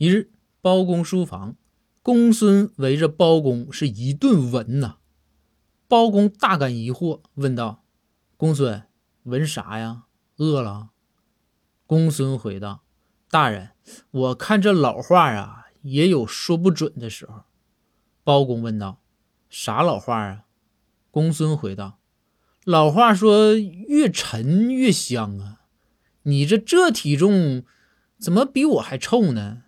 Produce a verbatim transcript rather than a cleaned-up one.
一日，包公书房，公孙围着包公是一顿闻呐。包公大感疑惑，问道：“公孙，闻啥呀？饿了？”公孙回道：“大人，我看这老话啊，也有说不准的时候。”包公问道：“啥老话啊？”公孙回道：“老话说越沉越香啊，你这这体重怎么比我还臭呢？”